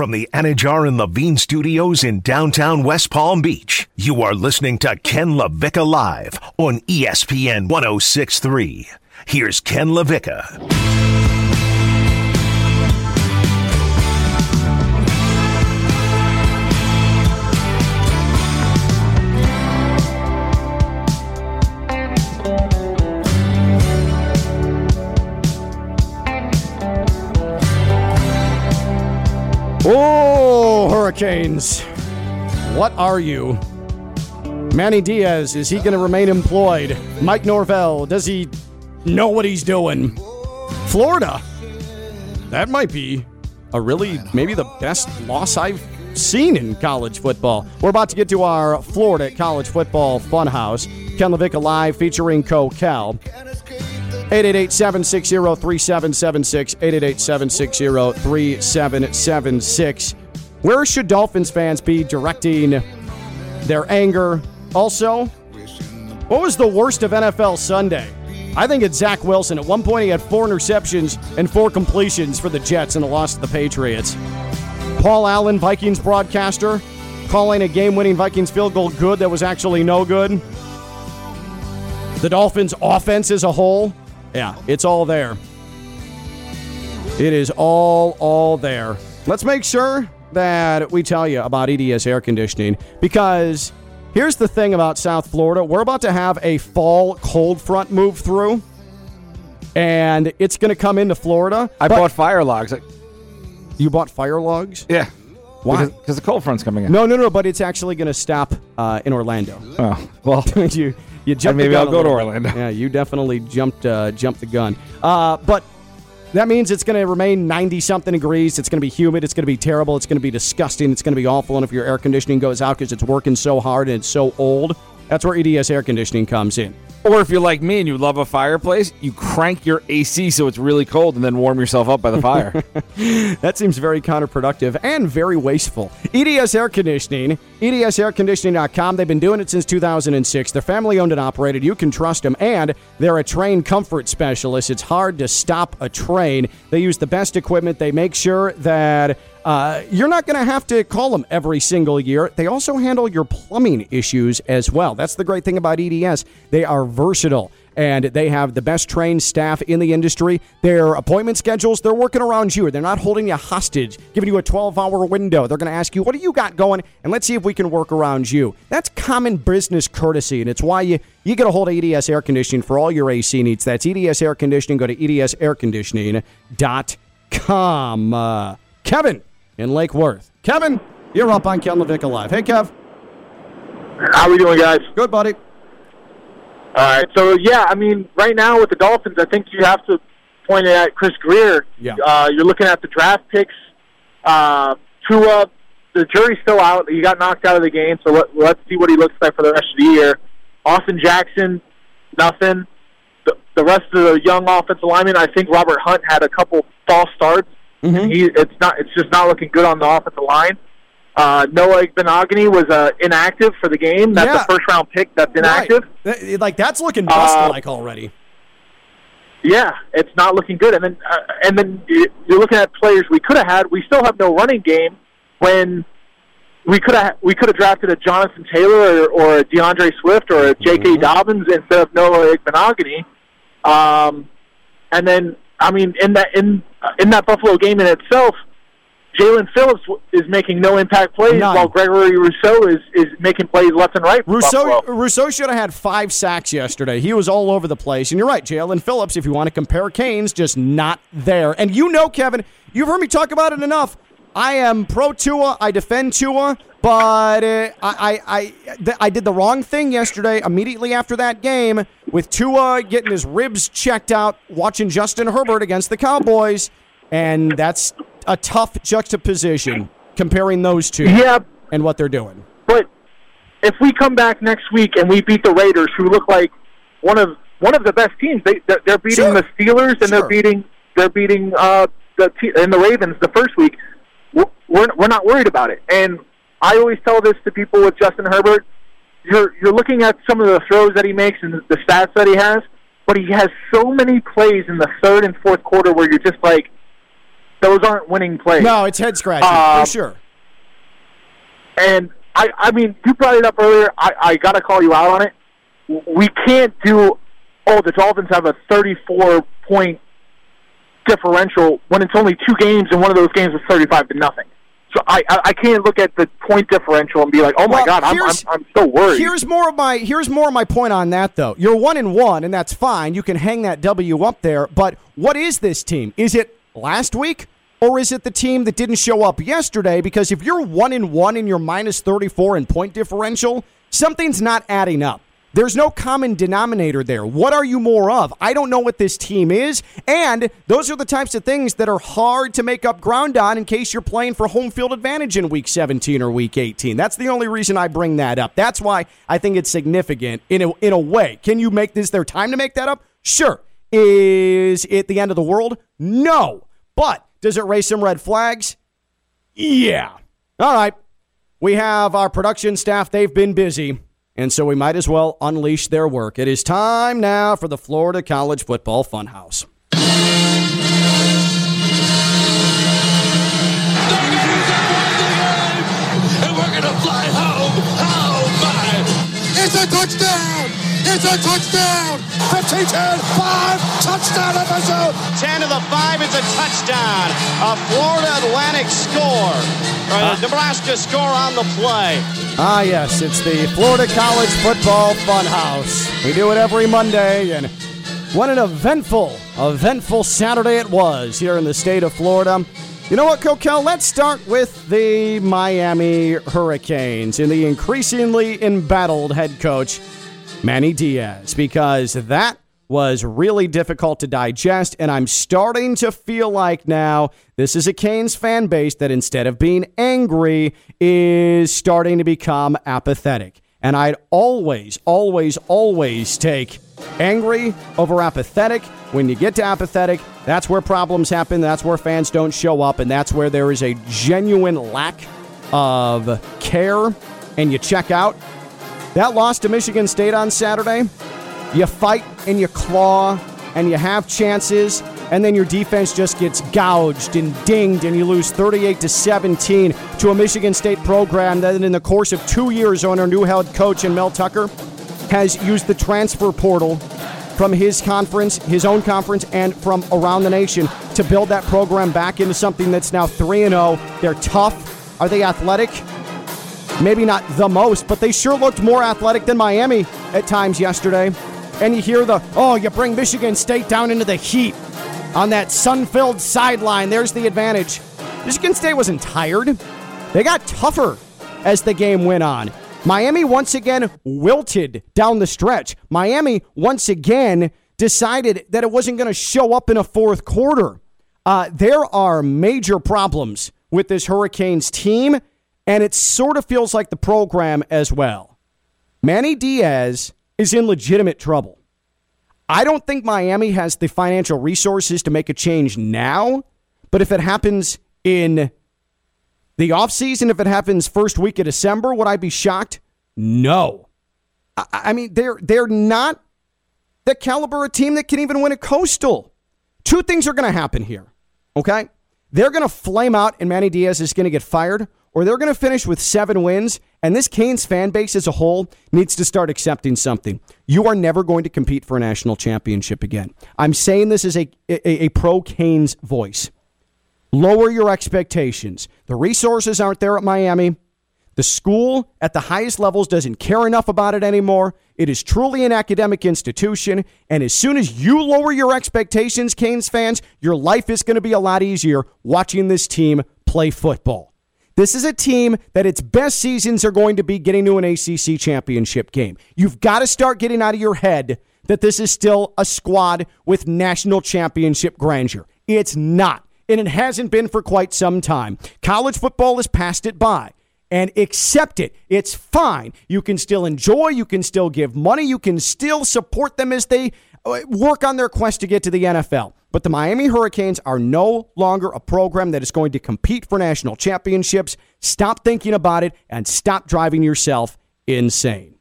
From the Anajar and Levine Studios in downtown West Palm Beach, you are listening to Ken LaVicka Live on ESPN 106.3. Here's Ken LaVicka. Oh, Hurricanes, what are you? Manny Diaz, is he going to remain employed? Mike Norvell, does he know what he's doing? Florida, that might be a really, maybe the best loss I've seen in college football. We're about to get to our Florida College Football Funhouse. Ken LaVicka Live featuring CoCal. 888-760-3776, 888-760-3776. Where should Dolphins fans be directing their anger? Also, what was the worst of NFL Sunday? I think it's Zach Wilson. At one point, he had 4 interceptions and 4 completions for the Jets in the loss to the Patriots. Paul Allen, Vikings broadcaster, calling a game-winning Vikings field goal good that was actually no good. The Dolphins' offense as a whole. Yeah, it's all there. It is all there. Let's make sure that we tell you about EDS air conditioning, because here's the thing about South Florida. We're about to have a fall cold front move through, and it's going to come into Florida. I bought fire logs. You bought fire logs? Yeah. Why? Because the cold front's coming in. No, but it's actually going to stop in Orlando. Oh, well. You jumped maybe the gun. I'll go to Orlando. Yeah, you definitely jumped the gun. But that means it's going to remain 90-something degrees. It's going to be humid. It's going to be terrible. It's going to be disgusting. It's going to be awful. And if your air conditioning goes out because it's working so hard and it's so old, that's where EDS air conditioning comes in. Or if you're like me and you love a fireplace, you crank your AC so it's really cold and then warm yourself up by the fire. That seems very counterproductive and very wasteful. EDS Air Conditioning, EDSAirConditioning.com. They've been doing it since 2006. They're family-owned and operated. You can trust them, and they're a train comfort specialist. It's hard to stop a train. They use the best equipment. They make sure that you're not going to have to call them every single year. They also handle your plumbing issues as well. That's the great thing about EDS. They are versatile, and they have the best trained staff in the industry. Their appointment schedules, they're working around you. They're not holding you hostage, giving you a 12-hour window. They're going to ask you, what do you got going? And let's see if we can work around you. That's common business courtesy, and it's why you get a hold of EDS Air Conditioning for all your AC needs. That's EDS Air Conditioning. Go to EDSAirConditioning.com. Kevin in Lake Worth. Kevin, you're up on Ken LaVicka Live. Hey, Kev. How we doing, guys? Good, buddy. All right, so, yeah, I mean, right now with the Dolphins, I think you have to point it at Chris Greer. Yeah. You're looking at the draft picks. Tua, the jury's still out. He got knocked out of the game, so let's see what he looks like for the rest of the year. Austin Jackson, nothing. The rest of the young offensive linemen, I think Robert Hunt had a couple false starts. Mm-hmm. It's just not looking good on the offensive line. Noah Igbinoghene was inactive for the game. That's the first-round pick that's inactive. Right. That's looking bust-like already. Yeah, it's not looking good. And then you're looking at players we could have had. We still have no running game when we could have drafted a Jonathan Taylor or a DeAndre Swift or a J.K. Mm-hmm. Dobbins instead of Noah Igbinoghene. And then, I mean, in that Buffalo game in itself, Jalen Phillips is making no impact plays, while Gregory Rousseau is making plays left and right. Rousseau should have had 5 sacks yesterday. He was all over the place. And you're right, Jalen Phillips, if you want to compare Canes, just not there. And you know, Kevin, you've heard me talk about it enough. I am pro Tua. I defend Tua. But I did the wrong thing yesterday immediately after that game with Tua getting his ribs checked out, watching Justin Herbert against the Cowboys. And that's a tough juxtaposition comparing those two and what they're doing. But if we come back next week and we beat the Raiders, who look like one of the best teams, they're beating the Steelers and they're beating the Ravens the first week. We're not worried about it. And I always tell this to people with Justin Herbert. You're looking at some of the throws that he makes and the stats that he has, but he has so many plays in the third and fourth quarter where you're just like, Those aren't winning plays. No, it's head-scratching, for sure. And, I mean, you brought it up earlier. I got to call you out on it. We can't do, the Dolphins have a 34-point differential when it's only two games, and one of those games is 35-0. So I can't look at the point differential and be like, my God, I'm so worried. Here's more of my point on that though. You're 1-1, and that's fine. You can hang that W up there. But what is this team? Is it last week, or is it the team that didn't show up yesterday? Because if you're 1-1 and you're minus 34 in point differential, something's not adding up. There's no common denominator there. What are you more of? I don't know what this team is, and those are the types of things that are hard to make up ground on in case you're playing for home field advantage in Week 17 or Week 18. That's the only reason I bring that up. That's why I think it's significant in a way. Can you make this their time to make that up? Sure. Is it the end of the world? No. But does it raise some red flags? Yeah. All right. We have our production staff. They've been busy. And so we might as well unleash their work. It is time now for the Florida College Football Funhouse. And we're going to fly home. Oh, my. It's a touchdown. It's a touchdown. 15-10, 5, touchdown episode. 10 to the 5 is a touchdown. A Florida Atlantic score. Nebraska score on the play. Ah, yes, it's the Florida College Football Funhouse. We do it every Monday, and what an eventful Saturday it was here in the state of Florida. You know what, Coquel? Let's start with the Miami Hurricanes and the increasingly embattled head coach, Manny Diaz, because that was really difficult to digest, and I'm starting to feel like now this is a Canes fan base that instead of being angry is starting to become apathetic. And I'd always take angry over apathetic. When you get to apathetic, that's where problems happen, that's where fans don't show up, and that's where there is a genuine lack of care, and you check out. That loss to Michigan State on Saturday, you fight and you claw and you have chances, and then your defense just gets gouged and dinged, and you lose 38-17 to a Michigan State program that in the course of 2 years under new head coach and Mel Tucker has used the transfer portal from his conference, his own conference, and from around the nation to build that program back into something that's now 3-0. They're tough. Are they athletic? Maybe not the most, but they sure looked more athletic than Miami at times yesterday. And you hear you bring Michigan State down into the heat on that sun-filled sideline. There's the advantage. Michigan State wasn't tired. They got tougher as the game went on. Miami once again wilted down the stretch. Miami once again decided that it wasn't going to show up in a fourth quarter. There are major problems with this Hurricanes team, and it sort of feels like the program as well. Manny Diaz is in legitimate trouble. I don't think Miami has the financial resources to make a change now, but if it happens in the offseason, if it happens first week of December, would I be shocked? No. I mean, they're not the caliber of team that can even win a Coastal. Two things are going to happen here, okay? They're going to flame out, and Manny Diaz is going to get fired, or they're going to finish with 7 wins, and this Canes fan base as a whole needs to start accepting something. You are never going to compete for a national championship again. I'm saying this as a pro-Canes voice. Lower your expectations. The resources aren't there at Miami. The school at the highest levels doesn't care enough about it anymore. It is truly an academic institution, and as soon as you lower your expectations, Canes fans, your life is going to be a lot easier watching this team play football. This is a team that its best seasons are going to be getting to an ACC championship game. You've got to start getting out of your head that this is still a squad with national championship grandeur. It's not, and it hasn't been for quite some time. College football has passed it by, and accept it. It's fine. You can still enjoy. You can still give money. You can still support them as they work on their quest to get to the NFL. But the Miami Hurricanes are no longer a program that is going to compete for national championships. Stop thinking about it and stop driving yourself insane.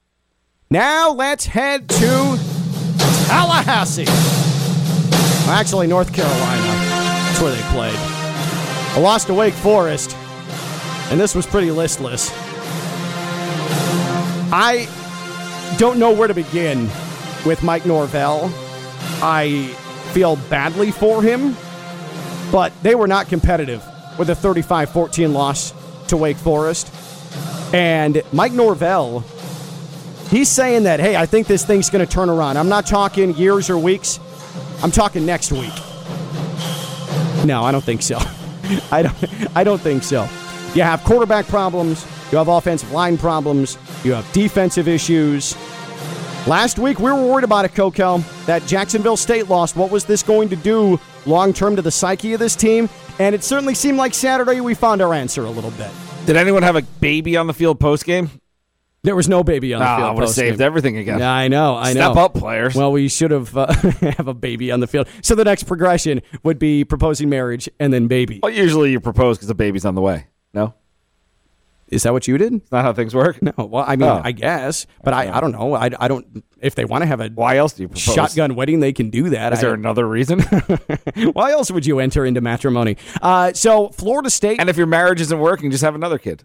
Now let's head to Tallahassee. Actually, North Carolina. That's where they played. A loss to Wake Forest, and this was pretty listless. I don't know where to begin with Mike Norvell. I feel badly for him, but they were not competitive with a 35-14 loss to Wake Forest. And Mike Norvell, he's saying that, hey, I think this thing's going to turn around. I'm not talking years or weeks. I'm talking next week. No, I don't think so. I don't think so. You have quarterback problems. You have offensive line problems. You have defensive issues. Last week, we were worried about it, CoCal, that Jacksonville State lost. What was this going to do long-term to the psyche of this team? And it certainly seemed like Saturday we found our answer a little bit. Did anyone have a baby on the field post-game? There was no baby on the field. I would have saved everything again. I know. Step up, players. Well, we should have have a baby on the field. So the next progression would be proposing marriage and then baby. Well, usually you propose because the baby's on the way. No? Is that what you did? Not how things work? No. Well, I mean, I guess, but I don't know. I don't. If they want to have a why else do you propose? Shotgun wedding, they can do that. Is there another reason? Why else would you enter into matrimony? So Florida State, and if your marriage isn't working, just have another kid.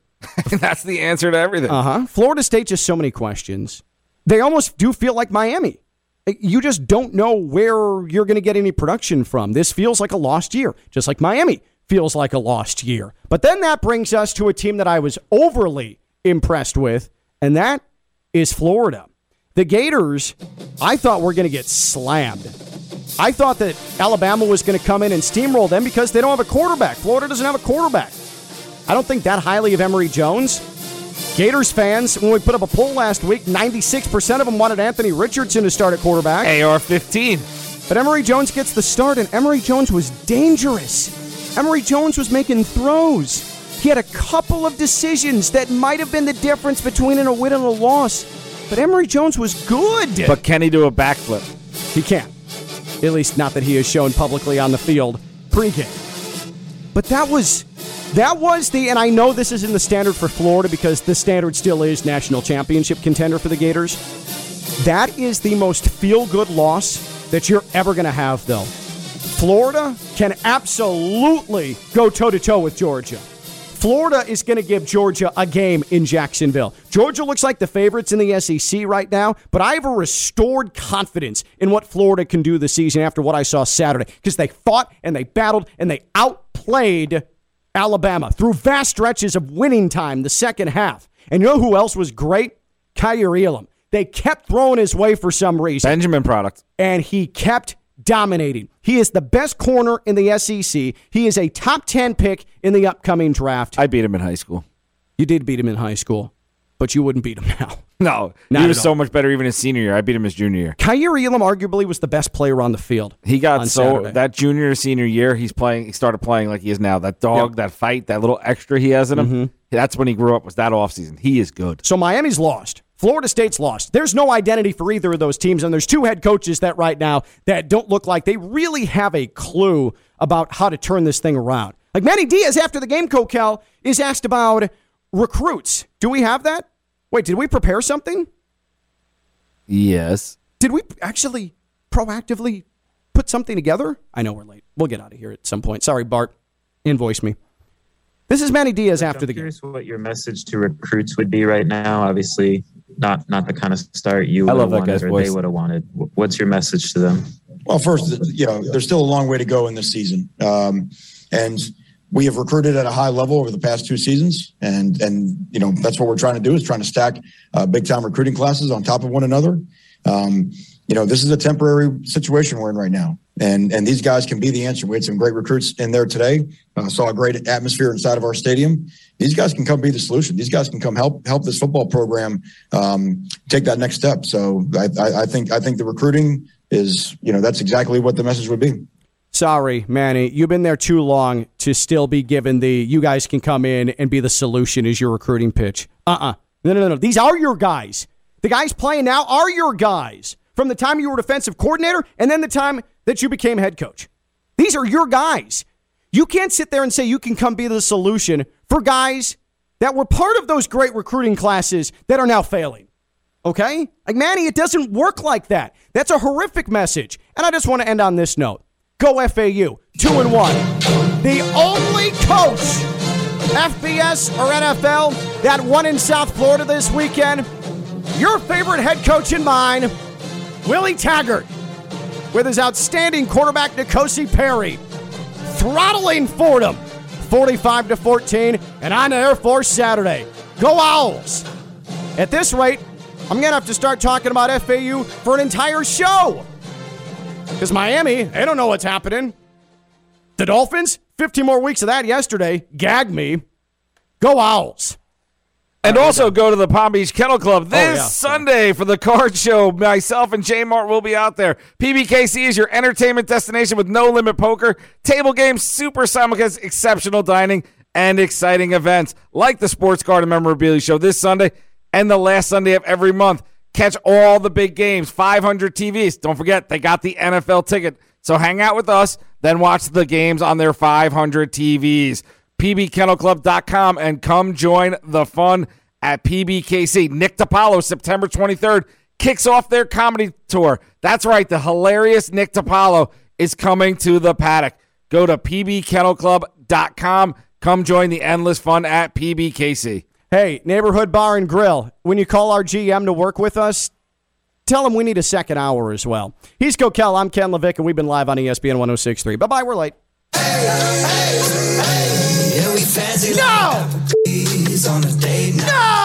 That's the answer to everything. Florida State, just so many questions. They almost do feel like Miami. You just don't know where you're going to get any production from. This feels like a lost year, just like Miami feels like a lost year. But then that brings us to a team that I was overly impressed with, and that is Florida. The Gators, I thought, were going to get slammed. I thought that Alabama was going to come in and steamroll them because they don't have a quarterback. Florida doesn't have a quarterback. I don't think that highly of Emory Jones. Gators fans, when we put up a poll last week, 96% of them wanted Anthony Richardson to start at quarterback. AR-15. But Emory Jones gets the start, and Emory Jones was dangerous. Emory Jones was making throws. He had a couple of decisions that might have been the difference between a win and a loss. But Emory Jones was good. But can he do a backflip? He can't. At least not that he has shown publicly on the field pregame. But that was the, and I know this isn't the standard for Florida because the standard still is national championship contender for the Gators. That is the most feel-good loss that you're ever going to have, though. Florida can absolutely go toe-to-toe with Georgia. Florida is going to give Georgia a game in Jacksonville. Georgia looks like the favorites in the SEC right now, but I have a restored confidence in what Florida can do this season after what I saw Saturday, because they fought and they battled and they outplayed Alabama through vast stretches of winning time the second half. And you know who else was great? Kyrie Elam. They kept throwing his way for some reason. Benjamin Product. And he kept dominating. He is the best corner in the SEC. He is a top 10 pick in the upcoming draft. I beat him in high school. You did beat him in high school, but you wouldn't beat him now. No, he was so much better even his senior year. I beat him his junior year. Kyrie Elam arguably was the best player on the field. He got so Saturday. That junior or senior year, he started playing like he is now. That dog, that fight, that little extra he has in him. Mm-hmm. That's when he grew up, was that offseason. He is good. So Miami's lost. Florida State's lost. There's no identity for either of those teams, and there's two head coaches that right now that don't look like they really have a clue about how to turn this thing around. Like Manny Diaz after the game, CoCal, is asked about recruits. Do we have that? Wait, did we prepare something? Yes. Did we actually proactively put something together? I know we're late. We'll get out of here at some point. Sorry, Bart. Invoice me. This is Manny Diaz after the game. I'm curious what your message to recruits would be right now. Obviously, not the kind of start you would have wanted or they would have wanted. What's your message to them? Well, first, there's still a long way to go in this season. And we have recruited at a high level over the past two seasons. And that's what we're trying to do, is trying to stack big-time recruiting classes on top of one another. This is a temporary situation we're in right now. And these guys can be the answer. We had some great recruits in there today. Saw a great atmosphere inside of our stadium. These guys can come be the solution. These guys can come help this football program take that next step. So I think the recruiting is, that's exactly what the message would be. Sorry, Manny, you've been there too long to still be given you guys can come in and be the solution as your recruiting pitch. No. These are your guys. The guys playing now are your guys from the time you were defensive coordinator and then the time that you became head coach. These are your guys. You can't sit there and say you can come be the solution for guys that were part of those great recruiting classes that are now failing. Okay? Like, Manny, it doesn't work like that. That's a horrific message. And I just want to end on this note. Go FAU. 2-1. The only coach, FBS or NFL, that won in South Florida this weekend. Your favorite head coach and mine, Willie Taggart, with his outstanding quarterback, Nik'Kosi Perry, throttling Fordham, 45-14, and on to Air Force Saturday. Go Owls! At this rate, I'm going to have to start talking about FAU for an entire show. Because Miami, they don't know what's happening. The Dolphins, 15 more weeks of that yesterday. Gag me. Go Owls. And also go to the Palm Beach Kettle Club this Sunday for the card show. Myself and Jay Martin will be out there. PBKC is your entertainment destination with no limit poker, table games, super simulcasts, exceptional dining, and exciting events like the Sports Card and Memorabilia Show this Sunday and the last Sunday of every month. Catch all the big games, 500 TVs. Don't forget, they got the NFL ticket. So hang out with us, then watch the games on their 500 TVs. pbkennelclub.com and come join the fun at PBKC. Nick DiPaolo, September 23rd, kicks off their comedy tour. That's right, the hilarious Nick DiPaolo is coming to the paddock. Go to pbkennelclub.com. Come join the endless fun at PBKC. Hey, Neighborhood Bar and Grill, when you call our GM to work with us, tell him we need a second hour as well. He's CoCal. I'm Ken LaVicka, and we've been live on ESPN 106.3. Bye-bye, we're late. Hey. Yeah, we fancy no! Like on a day night. No!